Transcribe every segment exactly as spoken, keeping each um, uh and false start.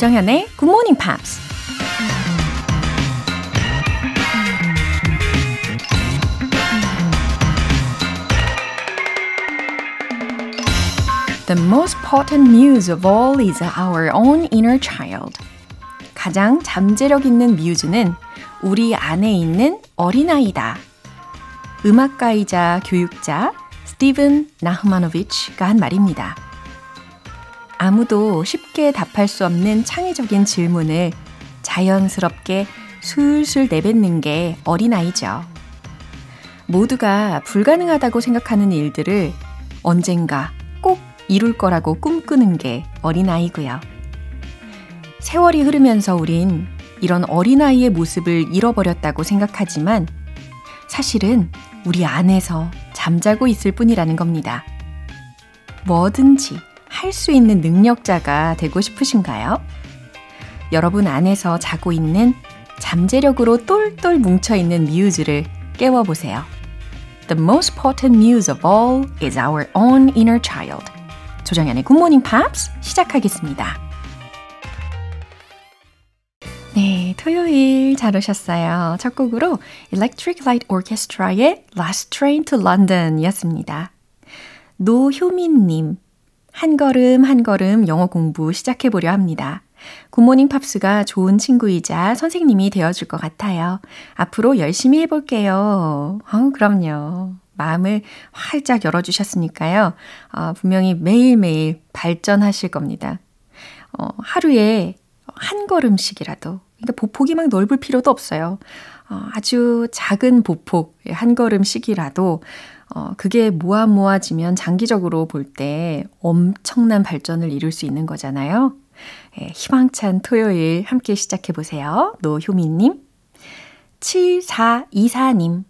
조정현의 Good Morning Pops. The most potent muse of all is our own inner child. 가장 잠재력 있는 뮤즈는 우리 안에 있는 어린아이다. 음악가이자 교육자 스티븐 나흐마노비치가 한 말입니다. 아무도 쉽게 답할 수 없는 창의적인 질문을 자연스럽게 술술 내뱉는 게 어린아이죠. 모두가 불가능하다고 생각하는 일들을 언젠가 꼭 이룰 거라고 꿈꾸는 게 어린아이고요. 세월이 흐르면서 우린 이런 어린아이의 모습을 잃어버렸다고 생각하지만 사실은 우리 안에서 잠자고 있을 뿐이라는 겁니다. 뭐든지 할 수 있는 능력자가 되고 싶으신가요? 여러분 안에서 자고 있는 잠재력으로 똘똘 뭉쳐있는 뮤즈를 깨워보세요. The most potent muse of all is our own inner child. 조정연의 굿모닝 팝스 시작하겠습니다. 네, 토요일 잘 오셨어요. 첫 곡으로 Electric Light Orchestra의 Last Train to London 이었습니다. 노효민님, 한 걸음 한 걸음 영어 공부 시작해보려 합니다. 굿모닝 팝스가 좋은 친구이자 선생님이 되어줄 것 같아요. 앞으로 열심히 해볼게요. 어, 그럼요. 마음을 활짝 열어주셨으니까요. 어, 분명히 매일매일 발전하실 겁니다. 어, 하루에 한 걸음씩이라도, 그러니까 보폭이 막 넓을 필요도 없어요. 어, 아주 작은 보폭, 한 걸음씩이라도 어, 그게 모아 모아지면 장기적으로 볼 때 엄청난 발전을 이룰 수 있는 거잖아요. 예, 희망찬 토요일 함께 시작해보세요. 노효미님. 칠사이사님.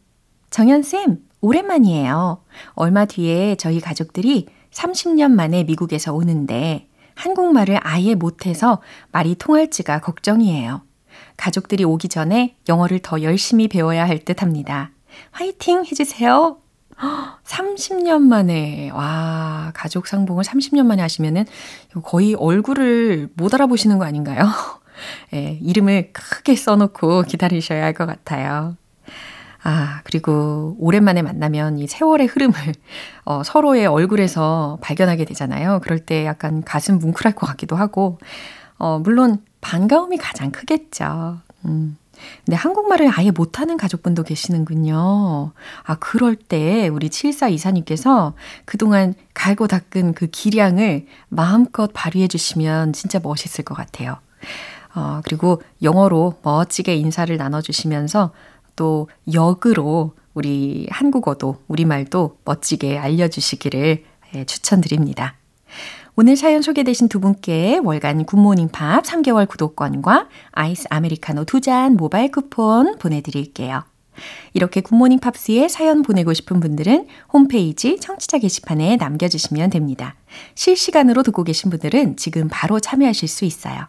정연쌤, 오랜만이에요. 얼마 뒤에 저희 가족들이 삼십 년 만에 미국에서 오는데 한국말을 아예 못해서 말이 통할지가 걱정이에요. 가족들이 오기 전에 영어를 더 열심히 배워야 할 듯 합니다. 화이팅 해주세요. 삼십 년 만에, 와, 가족 상봉을 삼십 년 만에 하시면은 거의 얼굴을 못 알아보시는 거 아닌가요? 예, 이름을 크게 써놓고 기다리셔야 할 것 같아요. 아, 그리고 오랜만에 만나면 이 세월의 흐름을 어, 서로의 얼굴에서 발견하게 되잖아요. 그럴 때 약간 가슴 뭉클할 것 같기도 하고, 어, 물론 반가움이 가장 크겠죠. 음. 근데 한국말을 아예 못하는 가족분도 계시는군요. 아, 그럴 때 우리 칠사이사님께서 그동안 갈고 닦은 그 기량을 마음껏 발휘해 주시면 진짜 멋있을 것 같아요. 어, 그리고 영어로 멋지게 인사를 나눠주시면서 또 역으로 우리 한국어도 우리말도 멋지게 알려주시기를 추천드립니다. 오늘 사연 소개되신 두 분께 월간 굿모닝팝 삼 개월 구독권과 아이스 아메리카노 두 잔 모바일 쿠폰 보내드릴게요. 이렇게 굿모닝팝스에 사연 보내고 싶은 분들은 홈페이지 청취자 게시판에 남겨주시면 됩니다. 실시간으로 듣고 계신 분들은 지금 바로 참여하실 수 있어요.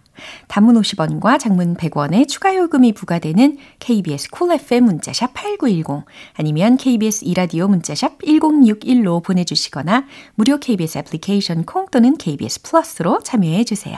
단문 오십 원과 장문 백 원의 추가 요금이 부과되는 케이비에스 쿨 에프엠 문자샵 팔구일공 아니면 케이비에스 이라디오 문자샵 일공육일로 보내주시거나 무료 케이비에스 애플리케이션 콩 또는 케이비에스 플러스로 참여해주세요.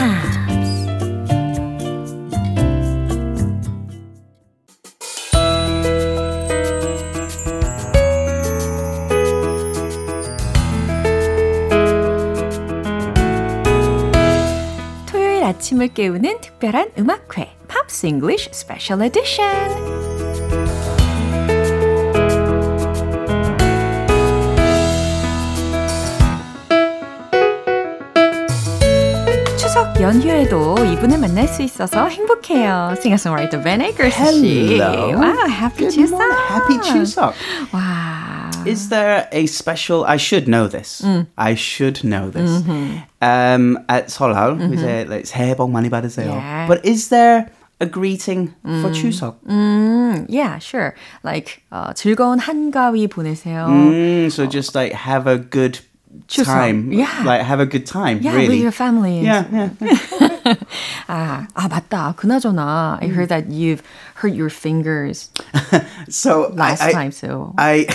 아침을 깨우는 특별한 음악회 팝스 잉글리쉬 스페셜 에디션. 추석 연휴에도 이분을 만날 수 있어서 행복해요. 싱어송라이터 벤 에이커스 씨. Wow, happy Chuseok. Happy Chuseok. Wow. Is there a special? I should know this. Mm. I should know this. Mm-hmm. Um, at Seoul, mm-hmm. we say, like, 새해 복 많이 받으세요. Yeah. But is there a greeting 음. for 추석. 음, yeah, sure. Like uh, 즐거운 한가위 보내세요. Mm, so just like have a good time. Yeah. Like have a good time, yeah, really. With your family. Yeah, yeah. 아, 아, 맞다. 그나저나, I heard that you've hurt your fingers so last I, time, so... I,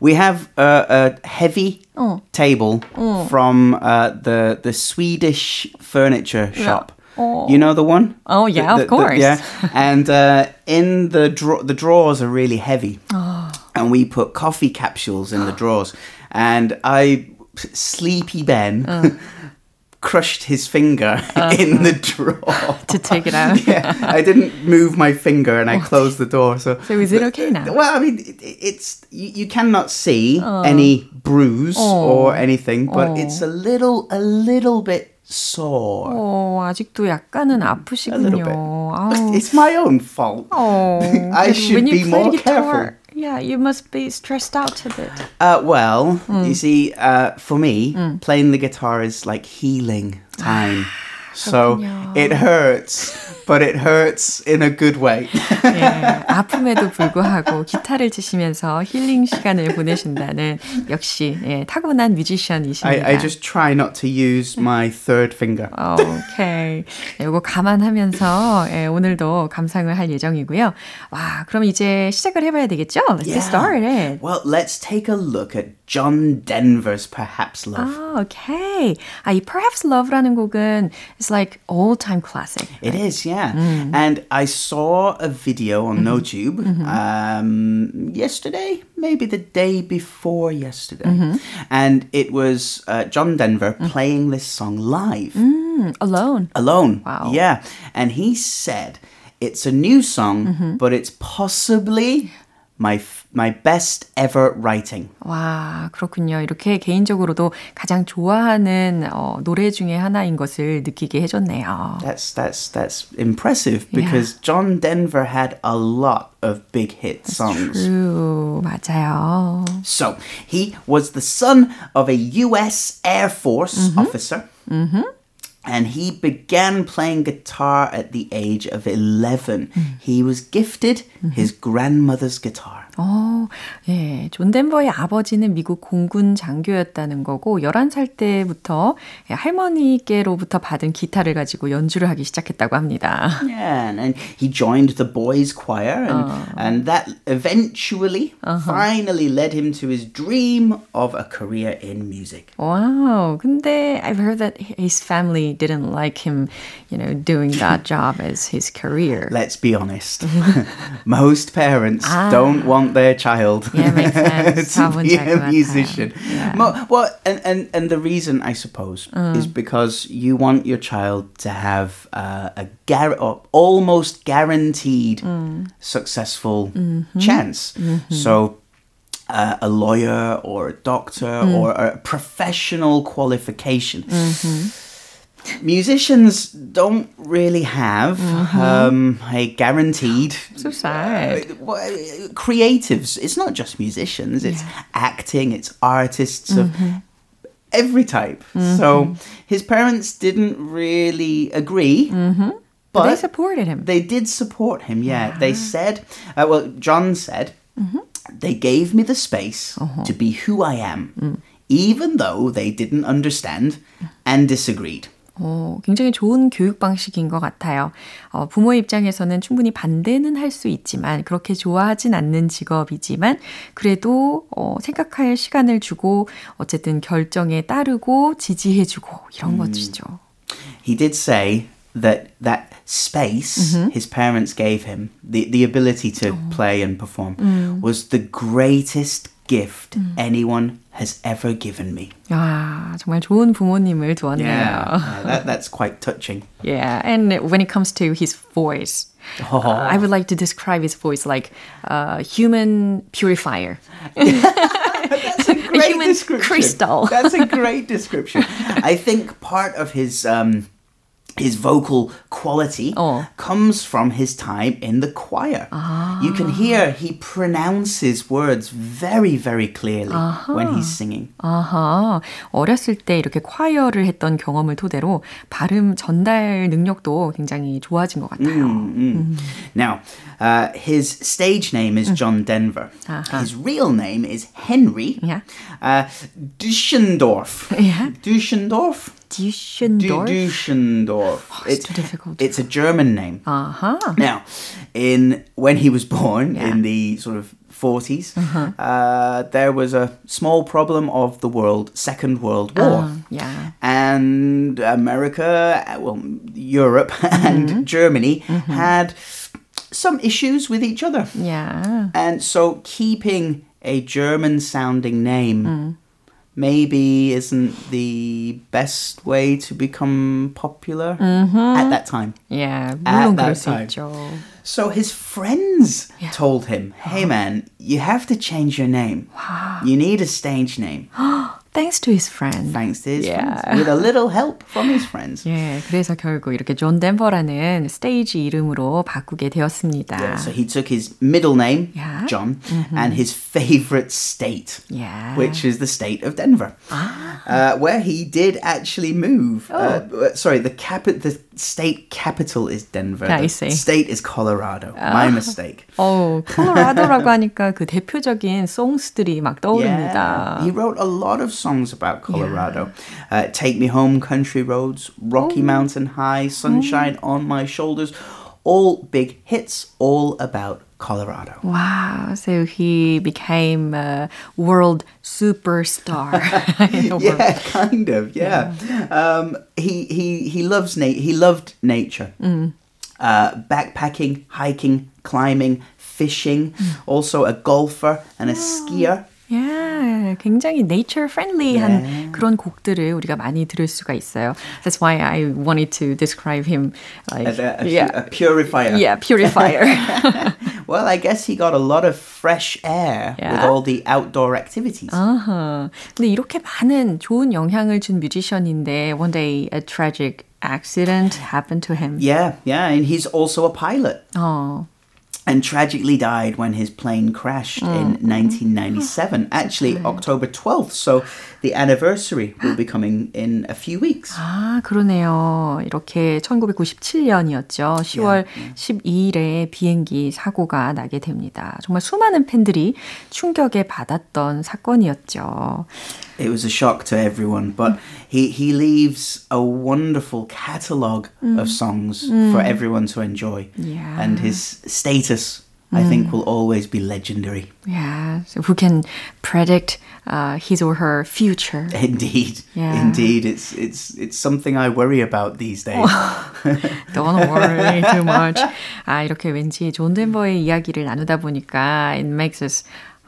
we have a, a heavy oh. table oh. from uh, the, the Swedish furniture shop. Yeah. You know the one? Oh, yeah, the, the, of course. The, yeah. And uh, in the drawer, the drawers are really heavy. Oh. And we put coffee capsules in the drawers. And I, sleepy Ben, uh. crushed his finger uh. in the drawer. To take it out? Yeah. I didn't move my finger and I closed the door. So, so is it okay now? Well, I mean, it, it's you, you cannot see uh. any bruise oh. or anything, but oh. it's a little, a little bit sore. 어, 아직도 약간은 아프시군요. It's my own fault. Oh, I should be more careful. Yeah, you must be stressed out a bit. Uh, well, mm. you see, uh, for me, mm. playing the guitar is like healing time. So 그렇군요. It hurts, but it hurts in a good way. 예, 아픔에도 불구하고 기타를 치시면서 힐링 시간을 보내신다는 역시 예, 타고난 뮤지션이십니다. I, I just try not to use my third finger. 오케이. 네, 이거 감안하면서 예, 오늘도 감상을 할 예정이고요. 와, 그럼 이제 시작을 해봐야 되겠죠? Let's yeah. get started. Well, let's take a look at John Denver's Perhaps Love. 아, 오케이. 아, 이 Perhaps Love라는 곡은 It's like all-time classic. Right? It is, yeah. Mm. And I saw a video on mm-hmm. NoTube mm-hmm. Um, yesterday, maybe the day before yesterday. Mm-hmm. And it was uh, John Denver mm. playing this song live. Mm, alone. Alone. Wow. Yeah. And he said, it's a new song, mm-hmm. but it's possibly... My, my best ever writing. 와, 그렇군요. 이렇게 개인적으로도 가장 좋아하는 어, 노래 중에 하나인 것을 느끼게 해줬네요. That's, that's, that's impressive because yeah. John Denver had a lot of big hit songs. True, 맞아요. So, he was the son of a U S Air Force mm-hmm. officer. Mm-hmm. And he began playing guitar at the age of eleven. Mm. He was gifted mm-hmm. his grandmother's guitar. 어, 예, 존 덴버의 아버지는 미국 공군 장교였다는 거고 열한 살 때부터 예, 할머니께로부터 받은 기타를 가지고 연주를 하기 시작했다고 합니다. Yeah, and he joined the boys' choir, and, 어. and that eventually, uh-huh. finally led him to his dream of a career in music. Wow, 근데 I've heard that his family didn't like him, you know, doing that job as his career. Let's be honest. Most parents ah. don't want their child yeah, makes sense. to be a musician. Yeah. Mo- well, and, and, and the reason, I suppose, mm. is because you want your child to have uh, a gar- or almost guaranteed mm. successful mm-hmm. chance. Mm-hmm. So, Uh, a lawyer or a doctor mm. or a professional qualification. Mm-hmm. Musicians don't really have mm-hmm. um, a guaranteed... So sad. Uh, creatives. It's not just musicians. It's yeah. acting. It's artists of mm-hmm. every type. Mm-hmm. So his parents didn't really agree. Mm-hmm. But, but they supported him. They did support him, yeah. yeah. They said... Uh, well, John said, mm-hmm. they gave me the space uh-huh. to be who I am, mm. even though they didn't understand and disagreed. 오, 굉장히 좋은 교육 방식인 것 같아요. 어, 부모의 입장에서는 충분히 반대는 할 수 있지만 그렇게 좋아하진 않는 직업이지만 그래도 어, 생각할 시간을 주고 어쨌든 결정에 따르고 지지해주고 이런 음. 것이죠. He did say that that space mm-hmm. his parents gave him, the, the ability to oh. play and perform, mm. was the greatest gift mm. anyone has ever given me. 아, 정말 좋은 부모님을 두었네요. Yeah, that, that's quite touching. Yeah, and when it comes to his voice, oh. uh, I would like to describe his voice like a uh, human purifier. That's a great a human description. Crystal. That's a great description. I think part of his... Um, his vocal quality 어. comes from his time in the choir. 아. You can hear he pronounces words very, very clearly 아하. when he's singing. 아하. 어렸을 때 이렇게 콰이어를 했던 경험을 토대로 발음 전달 능력도 굉장히 좋아진 것 같아요. 음, 음. 음. Now, uh, his stage name is 음. John Denver. 아하. His real name is Henry yeah. uh, Duschendorf. Yeah. Duschendorf? Duschendorf. Duschendorf. Oh, it's it, difficult. It's a German name. Uh-huh. Now, in when he was born yeah. in the sort of forties, uh-huh. uh, there was a small problem of the world, Second World War. Uh, yeah. And America, well, Europe mm-hmm. and Germany mm-hmm. had some issues with each other. Yeah. And so keeping a German-sounding name mm. maybe isn't the best way to become popular mm-hmm. at that time. Yeah, 물론 그럴 수 있죠. So his friends yeah. told him, hey man, you have to change your name. Wow. You need a stage name. Thanks to his friends. Thanks to his yeah. friends. With a little help from his friends. 예, 그래서 결국 이렇게 존 덴버라는 스테이지 이름으로 바꾸게 되었습니다. Yeah, so he took his middle name, yeah. John, mm-hmm. and his favorite state, yeah. which is the state of Denver, ah. uh, where he did actually move. Oh. Uh, sorry, the, capi- the state capital is Denver. I see. The state is Colorado. Ah. My mistake. Oh, Colorado라고 하니까 그 대표적인 songs 들이 막 떠오릅니다. Yeah. He wrote a lot of songs about Colorado. Yeah. Uh, Take Me Home, Country Roads, Rocky oh. Mountain High, Sunshine oh. on My Shoulders. All big hits, all about Colorado. Wow, so he became a world superstar. yeah, kind of, yeah. yeah. Um, he, he, he, loves na- he loved nature. Mm. Uh, backpacking, hiking, climbing, fishing. Mm. Also a golfer and a yeah. skier. Yeah, 굉장히 nature friendly한 yeah. 그런 곡들을 우리가 많이 들을 수가 있어요. That's why I wanted to describe him like, as a, a, yeah. a purifier. Yeah, purifier. Well, I guess he got a lot of fresh air yeah. with all the outdoor activities. Uh-huh. 근데 이렇게 많은 좋은 영향을 준 뮤지션인데 one day a tragic accident happened to him. Yeah, yeah, and he's also a pilot. Oh. And tragically died when his plane crashed mm. in nineteen ninety-seven. Actually, mm. October twelfth, so the anniversary will be coming in a few weeks. 아, 그러네요. 이렇게 천구백구십칠 년이었죠. 시월 yeah, yeah. 십이 일에 비행기 사고가 나게 됩니다. 정말 수많은 팬들이 충격에 받았던 사건이었죠. It was a shock to everyone, but he, he leaves a wonderful catalogue mm. of songs mm. for everyone to enjoy. Yeah. And his status, mm. I think, will always be legendary. Yeah, so who can predict uh, his or her future. Indeed, yeah. indeed. It's, it's, it's something I worry about these days. Don't worry too much. 아, 이렇게 왠지 존 덴버의 이야기를 나누다 보니까 it makes us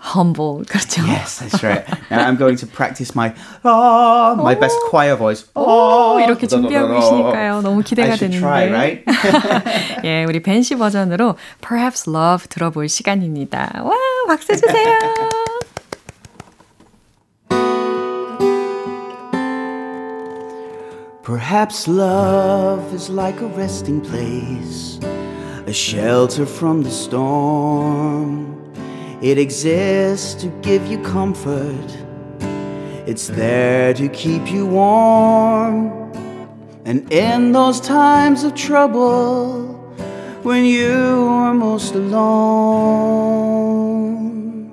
humble, 그렇죠? Yes, that's right. Now I'm going to practice my oh, my best choir voice. Oh, 이렇게 준비하고 계시니까요. 너무 기대가 되는데. I should try, right? 예, 우리 벤시 버전으로 Perhaps Love 들어볼 시간입니다. 와, 박수 주세요. Perhaps love is like a resting place, a shelter from the storm. It exists to give you comfort. It's there to keep you warm. And in those times of trouble, when you are most alone,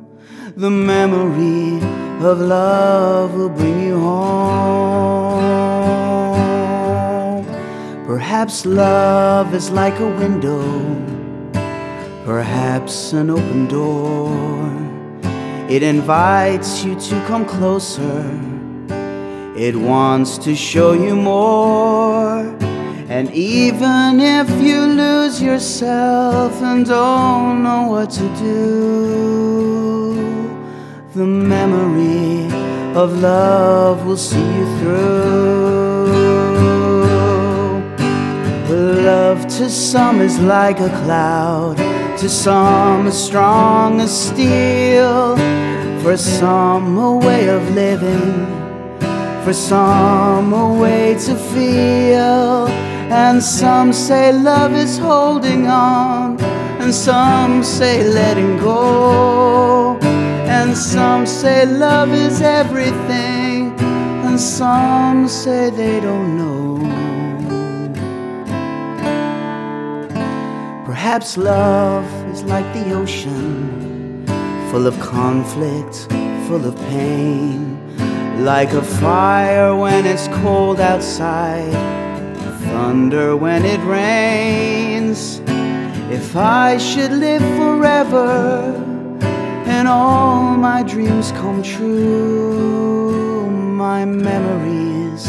the memory of love will bring you home. Perhaps love is like a window, perhaps an open door. It invites you to come closer. It wants to show you more. And even if you lose yourself and don't know what to do, the memory of love will see you through. Love to some is like a cloud, to some as strong as steel, for some a way of living, for for some a way to feel, and some say love is holding on, and some say letting go, and some say love is everything, and some say they don't know. Perhaps love is like the ocean, full of conflict, full of pain, like a fire when it's cold outside, thunder when it rains. If I should live forever and all my dreams come true, my memories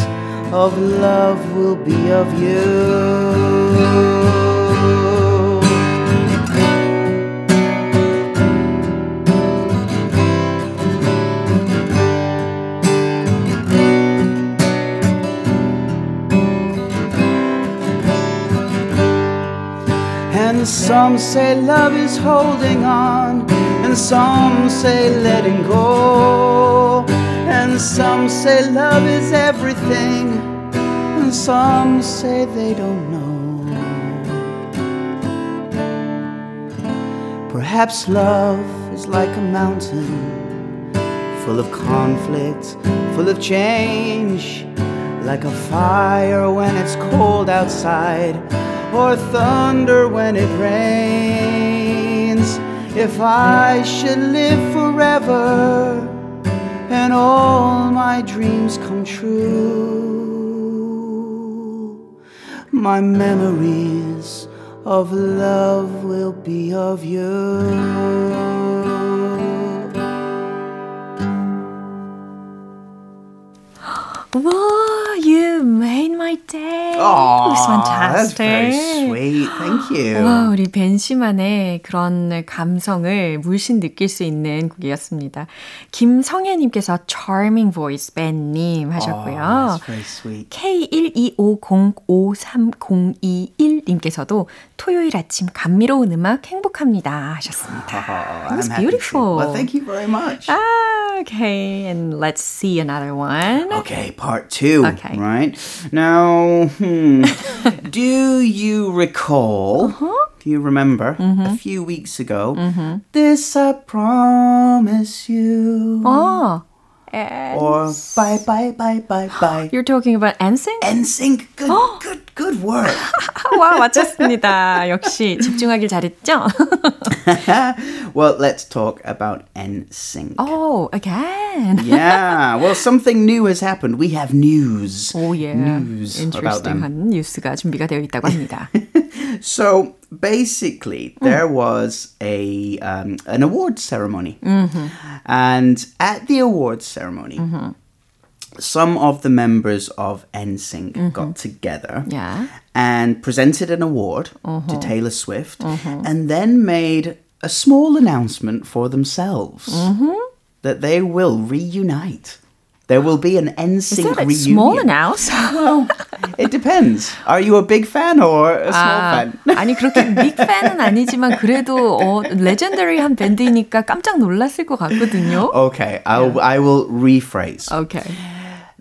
of love will be of you. And some say love is holding on, and some say letting go, and some say love is everything, and some say they don't know. Perhaps love is like a mountain, full of conflict, full of change, like a fire when it's cold outside, or thunder when it rains. If I should live forever and all my dreams come true, my memories of love will be of you. Wow, you made my day. Aww, it was fantastic. That's very sweet. Thank you. 와, 우리 벤시만의 그런 감성을 물씬 느낄 수 있는 곡이었습니다. 김성혜님께서 charming voice, 벤님 하셨고요. That's very sweet. 케이 일이오공오삼공이일님께서도 토요일 아침 감미로운 음악 행복합니다 하셨습니다. Oh, it was I'm beautiful. Well, thank you very much. Ah, okay, and let's see another one. Okay. Part two, okay. Right? Now, hmm, do you recall, uh-huh. do you remember, mm-hmm. a few weeks ago, mm-hmm. this I promise you. Oh, and... Or bye, bye, bye, bye, bye. You're talking about 엔싱크? 엔싱크, good, good, good work. 와, 맞췄습니다. 역시 집중하길 잘했죠? Well, let's talk about 엔싱크. Oh, again. Yeah. Well, something new has happened. We have news. Oh, yeah. News about them. Interesting 뉴스가 준비가 되어 있다고 합니다. So, basically, there mm. was a um, an award ceremony. Mm-hmm. And at the award ceremony, mm-hmm. some of the members of 엔싱크 mm-hmm. got together yeah. and presented an award uh-huh. to Taylor Swift uh-huh. and then made a small announcement for themselves mm-hmm. that they will reunite. There will be an 엔싱크 reunion. Is that a small announcement? Well, it depends. Are you a big fan or a small 아, fan? 아니, 그렇게 big fan은 아니지만 그래도 어, legendary한 밴드이니까 깜짝 놀랐을 것 같거든요. Okay, I'll, yeah. I will rephrase. Okay.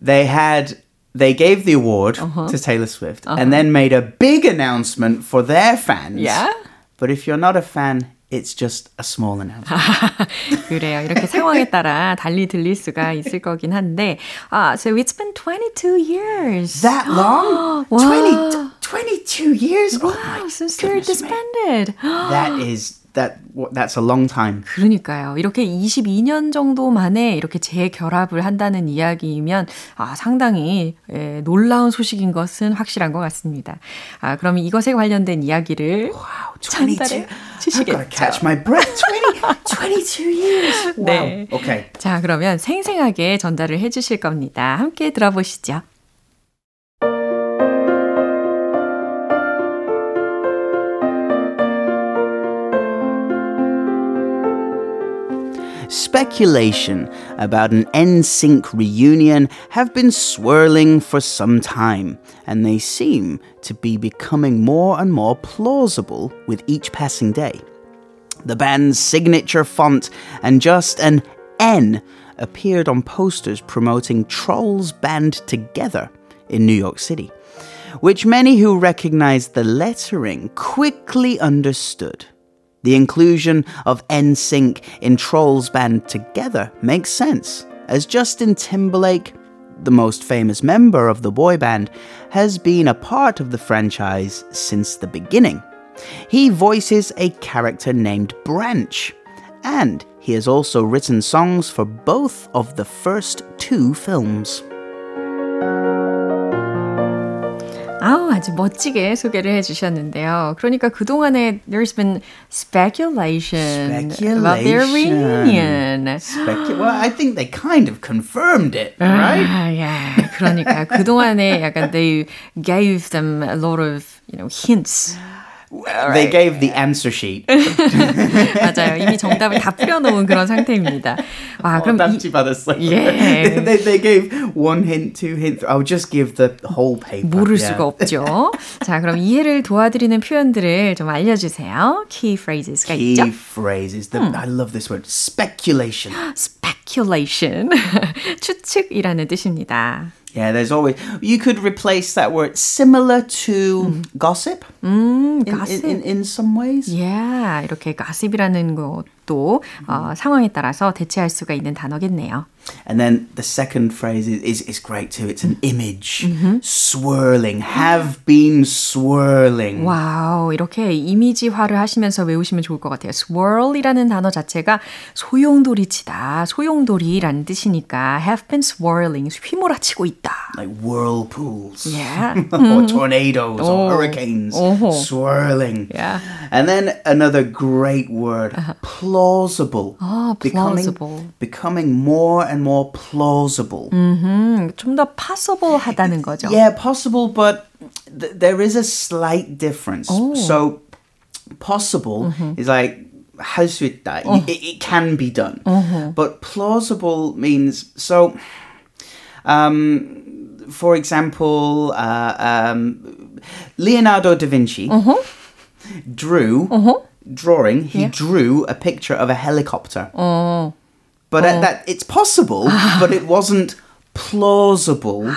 They had... They gave the award uh-huh. to Taylor Swift uh-huh. and then made a big announcement for their fans. Yeah. But if you're not a fan, it's just a small announcement. 그래요. 이렇게 상황에 따라 달리 들릴 수가 있을 거긴 한데. Uh, so it's been twenty-two years. That long? twenty, twenty-two years? Wow, oh since they're disbanded. That is... That, that's a long time. 그러니까요. 이렇게 이십이 년 정도 만에 이렇게 재결합을 한다는 이야기이면 아, 상당히 예, 놀라운 소식인 것은 확실한 것 같습니다. 아, 그럼 이것에 관련된 이야기를 wow, 전달해 주시겠죠. I've got to catch my breath. twenty, twenty-two years. Wow. 네. Okay. 자, 그러면 생생하게 전달을 해주실 겁니다. 함께 들어보시죠. Speculation about an 엔싱크 reunion have been swirling for some time, and they seem to be becoming more and more plausible with each passing day. The band's signature font and just an N appeared on posters promoting Trolls Band Together in New York City, which many who recognized the lettering quickly understood. The inclusion of N sync in Trolls Band Together makes sense, as Justin Timberlake, the most famous member of the boy band, has been a part of the franchise since the beginning. He voices a character named Branch, and he has also written songs for both of the first two films. 아우, 아주 멋지게 소개를 해주셨는데요. 그러니까 그동안에 there's been speculation, speculation. about their reunion. Specu- well, I think they kind of confirmed it, right? Uh, yeah, 그러니까 그동안에 약간 they gave them a lot of, you know, hints. Well, they right. gave the answer sheet. 맞아요. 이미 정답을 다 뿌려놓은 그런 상태입니다. 와, 그럼 답지 받았어요. 예. They, they gave one hint, two hint. I'll just give the whole paper. 모를 yeah. 수가 없죠. 자, 그럼 이해를 도와드리는 표현들을 좀 알려주세요. Key phrases가 Key 있죠. Key phrases. The, 음. I love this word. Speculation. Speculation. 추측이라는 뜻입니다. Yeah, there's always... You could replace that word similar to mm. gossip, mm, in, gossip. In, in, in some ways. Yeah, 이렇게 gossip이라는 것도 mm. 어, 상황에 따라서 대체할 수가 있는 단어겠네요. And then the second phrase is, is, is great too. It's an image. Mm-hmm. Swirling. Have been swirling. 와우, 이렇게 이미지화를 하시면서 외우시면 좋을 것 같아요. Swirl이라는 단어 자체가 소용돌이치다, 소용돌이라는 뜻이니까 have been swirling, 휘몰아치고 있다. Like whirlpools, yeah. or tornadoes, oh. or hurricanes, oh. swirling. Yeah. And then another great word, uh-huh. plausible. Oh, plausible. Becoming, becoming more and more plausible. Mm-hmm. 좀 더 possible하다는 거죠. Yeah, possible, but th- there is a slight difference. Oh. So possible mm-hmm. is like 할 수 있다. Oh. It, it can be done. Uh-huh. But plausible means so. Um, for example, uh, um, Leonardo da Vinci uh-huh. drew, uh-huh. drawing, he yeah. drew a picture of a helicopter. Uh-huh. But uh-huh. at that, it's possible, but it wasn't plausible.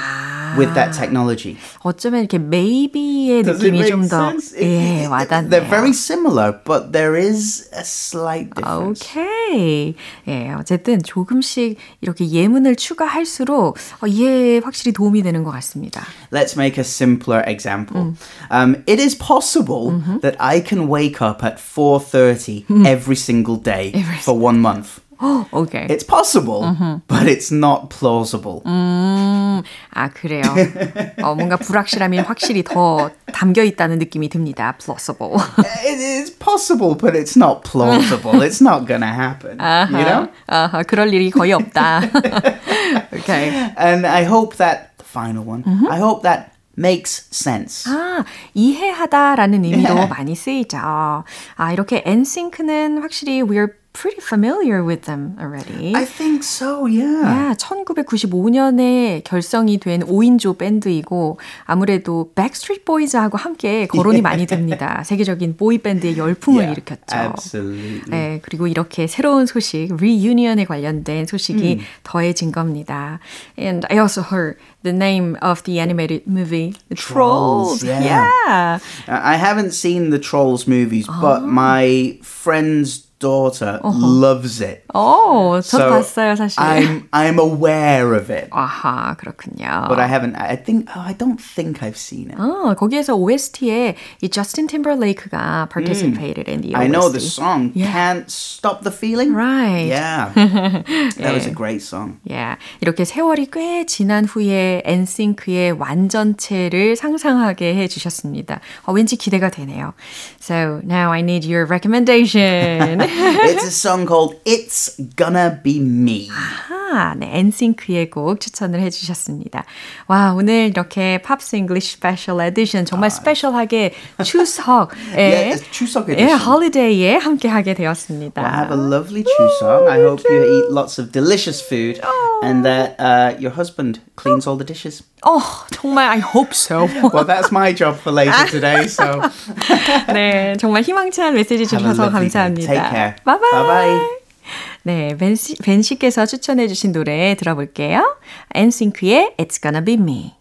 With that technology. 어쩌면 이렇게 maybe의 느낌이 좀 더 예, 와닿네요. They're very similar, but there is a slight difference. Okay. 예, 어쨌든 조금씩 이렇게 예문을 추가할수록 어, 예, 확실히 도움이 되는 것 같습니다. Let's make a simpler example. 음. Um, it is possible 음흠. that I can wake up at four thirty 음. every single day every for one month. Oh, okay. It's possible, mm-hmm. but it's not plausible. 음, 아 그래요. 어, 뭔가 불확실함이 확실히 더 담겨 있다는 느낌이 듭니다. Plausible. It's possible, but it's not plausible. It's not gonna happen. Uh-huh. You know? Uh-huh. 그럴 일이 거의 없다. Okay. And I hope that the final one. Mm-hmm. I hope that. makes sense. 아, 이해하다라는 의미도 yeah. 많이 쓰이죠. 아, 이렇게 엔싱크는 확실히 we're pretty familiar with them already. I think so, yeah. yeah 천구백구십오 년에 결성이 된 오인조 밴드이고 아무래도 Backstreet Boys하고 함께 거론이 많이 됩니다. 세계적인 보이 밴드의 열풍을 yeah, 일으켰죠. Absolutely. 네, 그리고 이렇게 새로운 소식, reunion에 관련된 소식이 mm. 더해진 겁니다. And I also heard the name of the animated movie, The Trolls. Trolls yeah. yeah. I haven't seen the Trolls movies, oh. but my friend's daughter uh-huh. loves it. Oh, 저 so 봤어요, 사실. I'm I'm aware of it. 아하, 그렇군요. But I haven't. I think oh, I don't think I've seen it. 어, 거기에서 오에스티에 이 Justin Timberlake가 participated mm. in the O S T. I know the song. Yeah. Can't Stop the Feeling. Right. Yeah. That was a great song. Yeah. 이렇게 세월이 꽤 지난 후에 엔싱크의 완전체를 상상하게 해 주셨습니다. 어, 왠지 기대가 되네요. So, now I need your recommendation. It's a song called It's Gonna Be Me. 아하, 네, 엔싱크의 곡 추천을 해주셨습니다. 와, 오늘 이렇게 Pops English Special Edition 정말 아. 스페셜하게 추석에, yeah, 추석 에디션. 예, 홀리데이에 함께하게 되었습니다. Well, have a lovely 추석. I hope you eat lots of delicious food oh. and that uh, your husband cleans all the dishes. Oh, 정말 I hope so. Well, that's my job for later today, so. 네, 정말 희망찬 메시지 주셔서 감사합니다. Take care. Bye-bye. Bye-bye. 네, 벤, 씨, 벤 씨께서 추천해 주신 노래 들어볼게요. 엔싱크의 It's Gonna Be Me.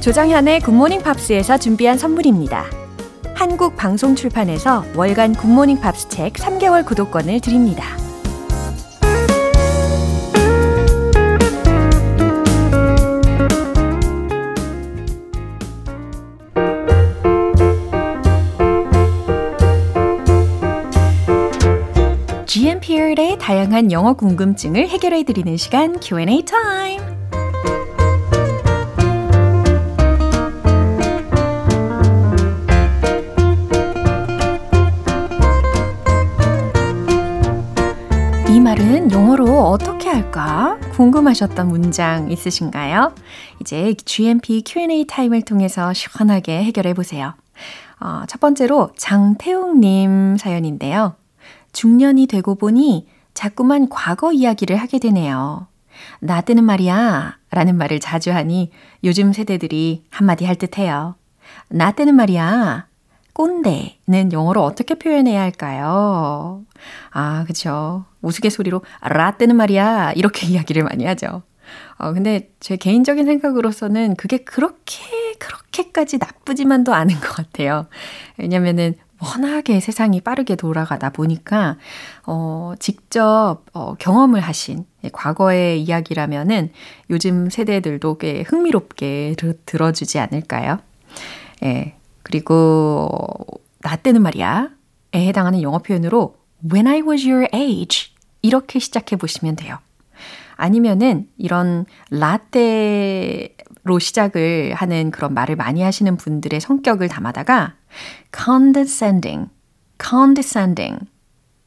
조장현의 굿모닝 팝스에서 준비한 선물입니다. 한국 방송 출판에서 월간 굿모닝 팝스 책 삼 개월 구독권을 드립니다. 지엠피의 다양한 영어 궁금증을 해결해드리는 시간 큐 앤 에이 타임! 이 말은 영어로 어떻게 할까? 궁금하셨던 문장 있으신가요? 이제 지엠피 큐 앤 에이 타임을 통해서 시원하게 해결해보세요. 어, 첫 번째로 장태웅님 사연인데요. 중년이 되고 보니 자꾸만 과거 이야기를 하게 되네요. 나 때는 말이야 라는 말을 자주 하니 요즘 세대들이 한마디 할 듯해요. 나 때는 말이야 꼰대는 영어로 어떻게 표현해야 할까요? 아, 그쵸. 우스갯소리로 라 때는 말이야 이렇게 이야기를 많이 하죠. 어, 근데 제 개인적인 생각으로서는 그게 그렇게 그렇게까지 나쁘지만도 않은 것 같아요. 왜냐면은 워낙에 세상이 빠르게 돌아가다 보니까 어, 직접 어, 경험을 하신 과거의 이야기라면은 요즘 세대들도 꽤 흥미롭게 르, 들어주지 않을까요? 예, 그리고 어, 나 때는 말이야 에 해당하는 영어 표현으로 When I was your age 이렇게 시작해 보시면 돼요. 아니면은 이런 라떼로 시작을 하는 그런 말을 많이 하시는 분들의 성격을 담아다가 condescending, condescending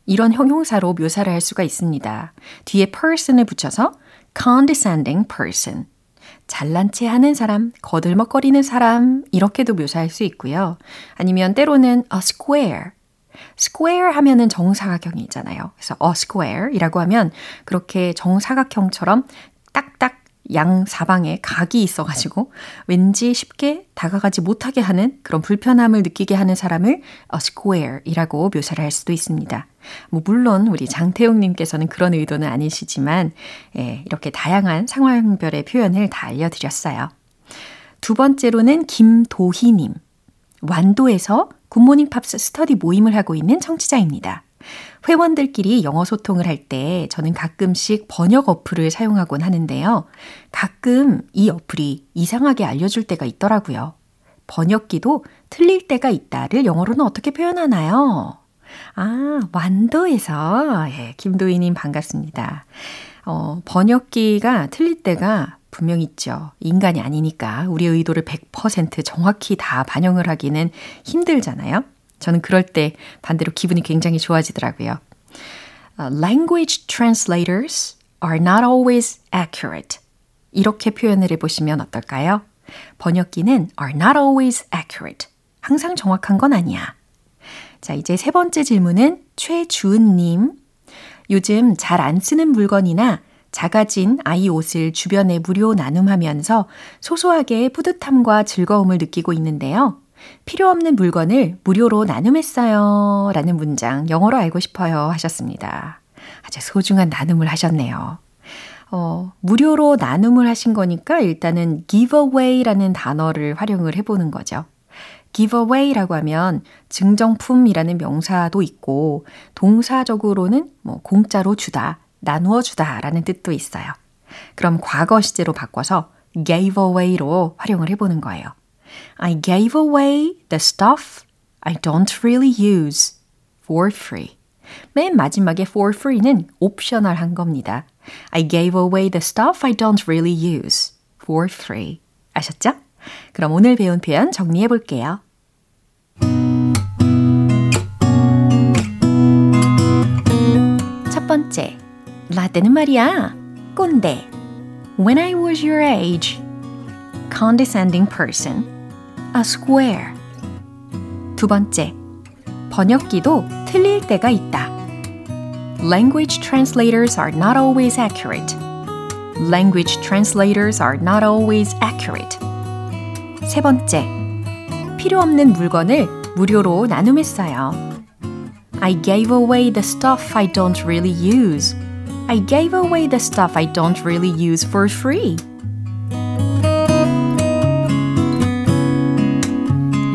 이런 형용사로 묘사를 할 수가 있습니다. 뒤에 person을 붙여서 condescending person 잘난 체 하는 사람, 거들먹거리는 사람 이렇게도 묘사할 수 있고요. 아니면 때로는 a square square 하면은 정사각형이잖아요. 그래서 a square이라고 하면 그렇게 정사각형처럼 딱딱 양 사방에 각이 있어가지고 왠지 쉽게 다가가지 못하게 하는 그런 불편함을 느끼게 하는 사람을 a square이라고 묘사를 할 수도 있습니다. 뭐 물론 우리 장태용님께서는 그런 의도는 아니시지만 예, 이렇게 다양한 상황별의 표현을 다 알려드렸어요. 두 번째로는 김도희님. 완도에서 굿모닝 팝스 스터디 모임을 하고 있는 청취자입니다. 회원들끼리 영어 소통을 할 때 저는 가끔씩 번역 어플을 사용하곤 하는데요. 가끔 이 어플이 이상하게 알려줄 때가 있더라고요. 번역기도 틀릴 때가 있다를 영어로는 어떻게 표현하나요? 아, 완도에서 예, 김도희님 반갑습니다. 어, 번역기가 틀릴 때가 분명 있죠. 인간이 아니니까 우리의 의도를 백 퍼센트 정확히 다 반영을 하기는 힘들잖아요. 저는 그럴 때 반대로 기분이 굉장히 좋아지더라고요. Uh, language translators are not always accurate. 이렇게 표현을 해보시면 어떨까요? 번역기는 are not always accurate. 항상 정확한 건 아니야. 자, 이제 세 번째 질문은 최주은님. 요즘 잘 안 쓰는 물건이나 작아진 아이 옷을 주변에 무료 나눔하면서 소소하게 뿌듯함과 즐거움을 느끼고 있는데요. 필요 없는 물건을 무료로 나눔했어요 라는 문장 영어로 알고 싶어요 하셨습니다. 아주 소중한 나눔을 하셨네요. 어, 무료로 나눔을 하신 거니까 일단은 giveaway라는 단어를 활용을 해보는 거죠. giveaway라고 하면 증정품이라는 명사도 있고 동사적으로는 뭐 공짜로 주다, 나누어 주다 라는 뜻도 있어요. 그럼 과거 시제로 바꿔서 gave away로 활용을 해보는 거예요. I gave away the stuff I don't really use for free. 맨 마지막에 for free는 옵셔널한 겁니다. I gave away the stuff I don't really use for free. 아셨죠? 그럼 오늘 배운 표현 정리해 볼게요. 첫 번째, 라떼는 말이야, 꼰대. When I was your age. Condescending person, a square. 두 번째, 번역기도 틀릴 때가 있다. Language translators are not always accurate. Language translators are not always accurate. 세 번째, 필요 없는 물건을 무료로 나눔했어요. I gave away the stuff I don't really use. I gave away the stuff I don't really use for free.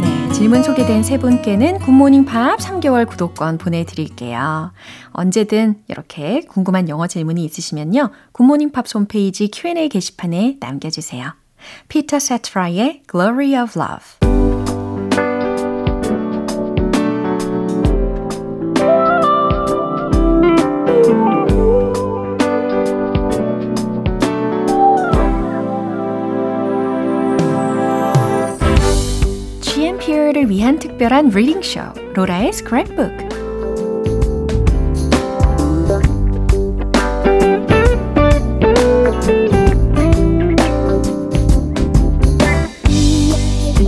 네, 질문 소개된 세 분께는 굿모닝 팝 삼 개월 구독권 보내드릴게요. 언제든 이렇게 궁금한 영어 질문이 있으시면요. 굿모닝 팝 홈페이지 큐 앤 에이 게시판에 남겨주세요. 피터 세트라의 Glory of Love. 를 위한 특별한 리딩쇼 로라의 스크랩북.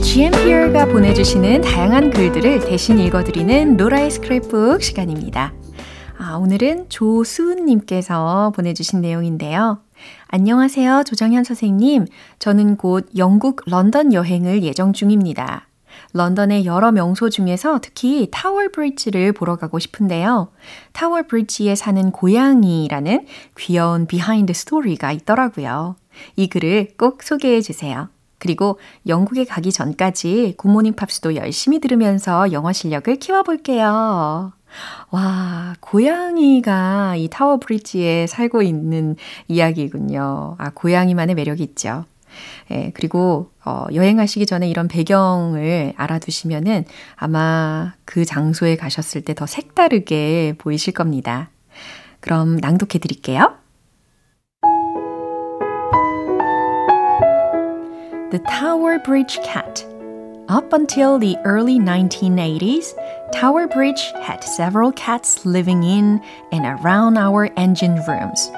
지엠피엘가 보내주시는 다양한 글들을 대신 읽어드리는 로라의 스크랩북 시간입니다. 아, 오늘은 조수은님께서 보내주신 내용인데요. 안녕하세요, 조정현 선생님. 저는 곧 영국 런던 여행을 예정 중입니다. 런던의 여러 명소 중에서 특히 타워 브릿지를 보러 가고 싶은데요. 타워 브릿지에 사는 고양이라는 귀여운 비하인드 스토리가 있더라고요. 이 글을 꼭 소개해 주세요. 그리고 영국에 가기 전까지 굿모닝 팝스도 열심히 들으면서 영어 실력을 키워볼게요. 와, 고양이가 이 타워 브릿지에 살고 있는 이야기군요. 아, 고양이만의 매력이 있죠. 예, 그리고 어, 여행하시기 전에 이런 배경을 알아두시면은 아마 그 장소에 가셨을 때 더 색다르게 보이실 겁니다. 그럼 낭독해 드릴게요. The Tower Bridge Cat. Up until the early nineteen eighties, Tower Bridge had several cats living in and around our engine rooms.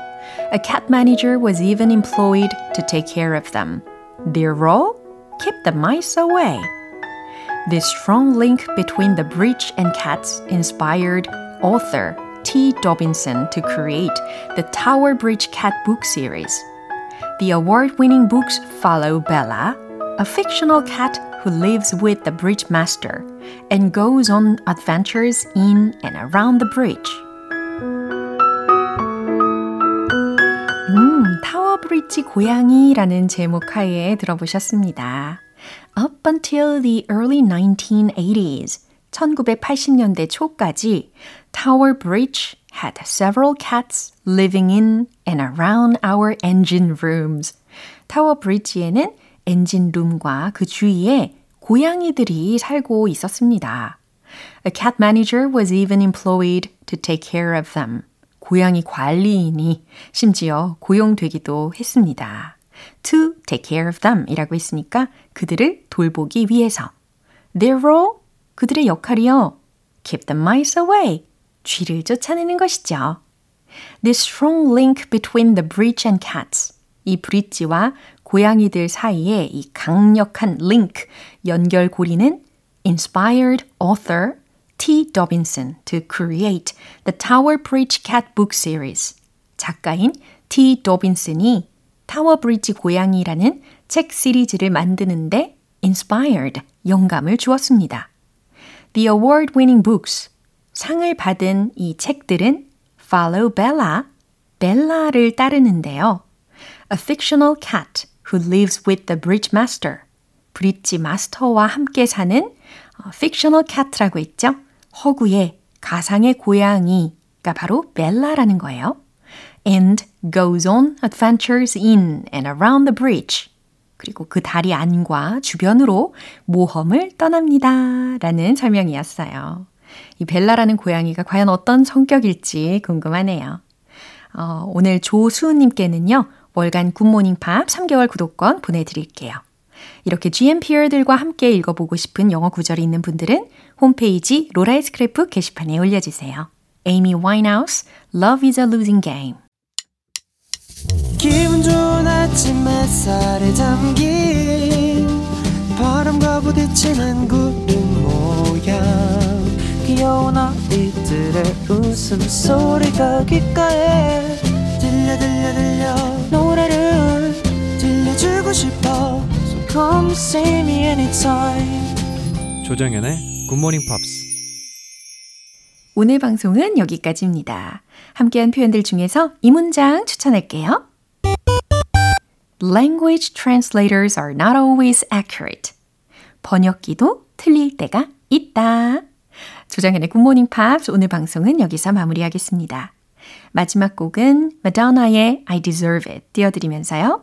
A cat manager was even employed to take care of them. Their role? Keep the mice away. This strong link between the bridge and cats inspired author T. Dobinson to create the Tower Bridge Cat book series. The award-winning books follow Bella, a fictional cat who lives with the bridge master and goes on adventures in and around the bridge. 음, 타워 브릿지 고양이라는 제목 하에 들어보셨습니다. Up until the early nineteen eighties, 천구백팔십 년대 초까지 Tower Bridge had several cats living in and around our engine rooms. 타워 브릿지에는 엔진 룸과 그 주위에 고양이들이 살고 있었습니다. A cat manager was even employed to take care of them. 고양이 관리인이 심지어 고용되기도 했습니다. To take care of them 이라고 했으니까 그들을 돌보기 위해서. Their role, 그들의 역할이요. Keep the mice away, 쥐를 쫓아내는 것이죠. This strong link between the bridge and cats. 이 브릿지와 고양이들 사이에 이 강력한 링크, 연결고리는 inspired author, T. Dobinson to create the Tower Bridge Cat book series. 작가인 T. Dobinson이 타워 브릿지 고양이라는 책 시리즈를 만드는데 inspired, 영감을 주었습니다. The award-winning books, 상을 받은 이 책들은 follow Bella, 벨라를 따르는데요. A fictional cat who lives with the bridge master, 브릿지 마스터와 함께 사는 fictional cat라고 있죠. 허구의 가상의 고양이가 바로 벨라라는 거예요. And goes on adventures in and around the bridge. 그리고 그 다리 안과 주변으로 모험을 떠납니다. 라는 설명이었어요. 이 벨라라는 고양이가 과연 어떤 성격일지 궁금하네요. 어, 오늘 조수은님께는요. 월간 굿모닝 팝 삼 개월 구독권 보내드릴게요. 이렇게 지엠피엘들과 함께 읽어보고 싶은 영어 구절이 있는 분들은 홈페이지 로라의 스크랩북 게시판에 올려주세요. Amy Winehouse, Love is a Losing Game. 기분 좋은 아침 햇살에 담긴 바람과 부딪히는 구름 모양 귀여운 아이들의 웃음소리가 귓가에 들려 들려 들려 노래를 들려주고 싶어 Come see me anytime. 조정연의 굿모닝 팝스. 오늘 방송은 여기까지입니다. 함께한 표현들 중에서 이 문장 추천할게요. Language translators are not always accurate. 번역기도 틀릴 때가 있다. 조정연의 굿모닝 팝스 오늘 방송은 여기서 마무리하겠습니다. 마지막 곡은 마돈나의 I Deserve It 띄워드리면서요.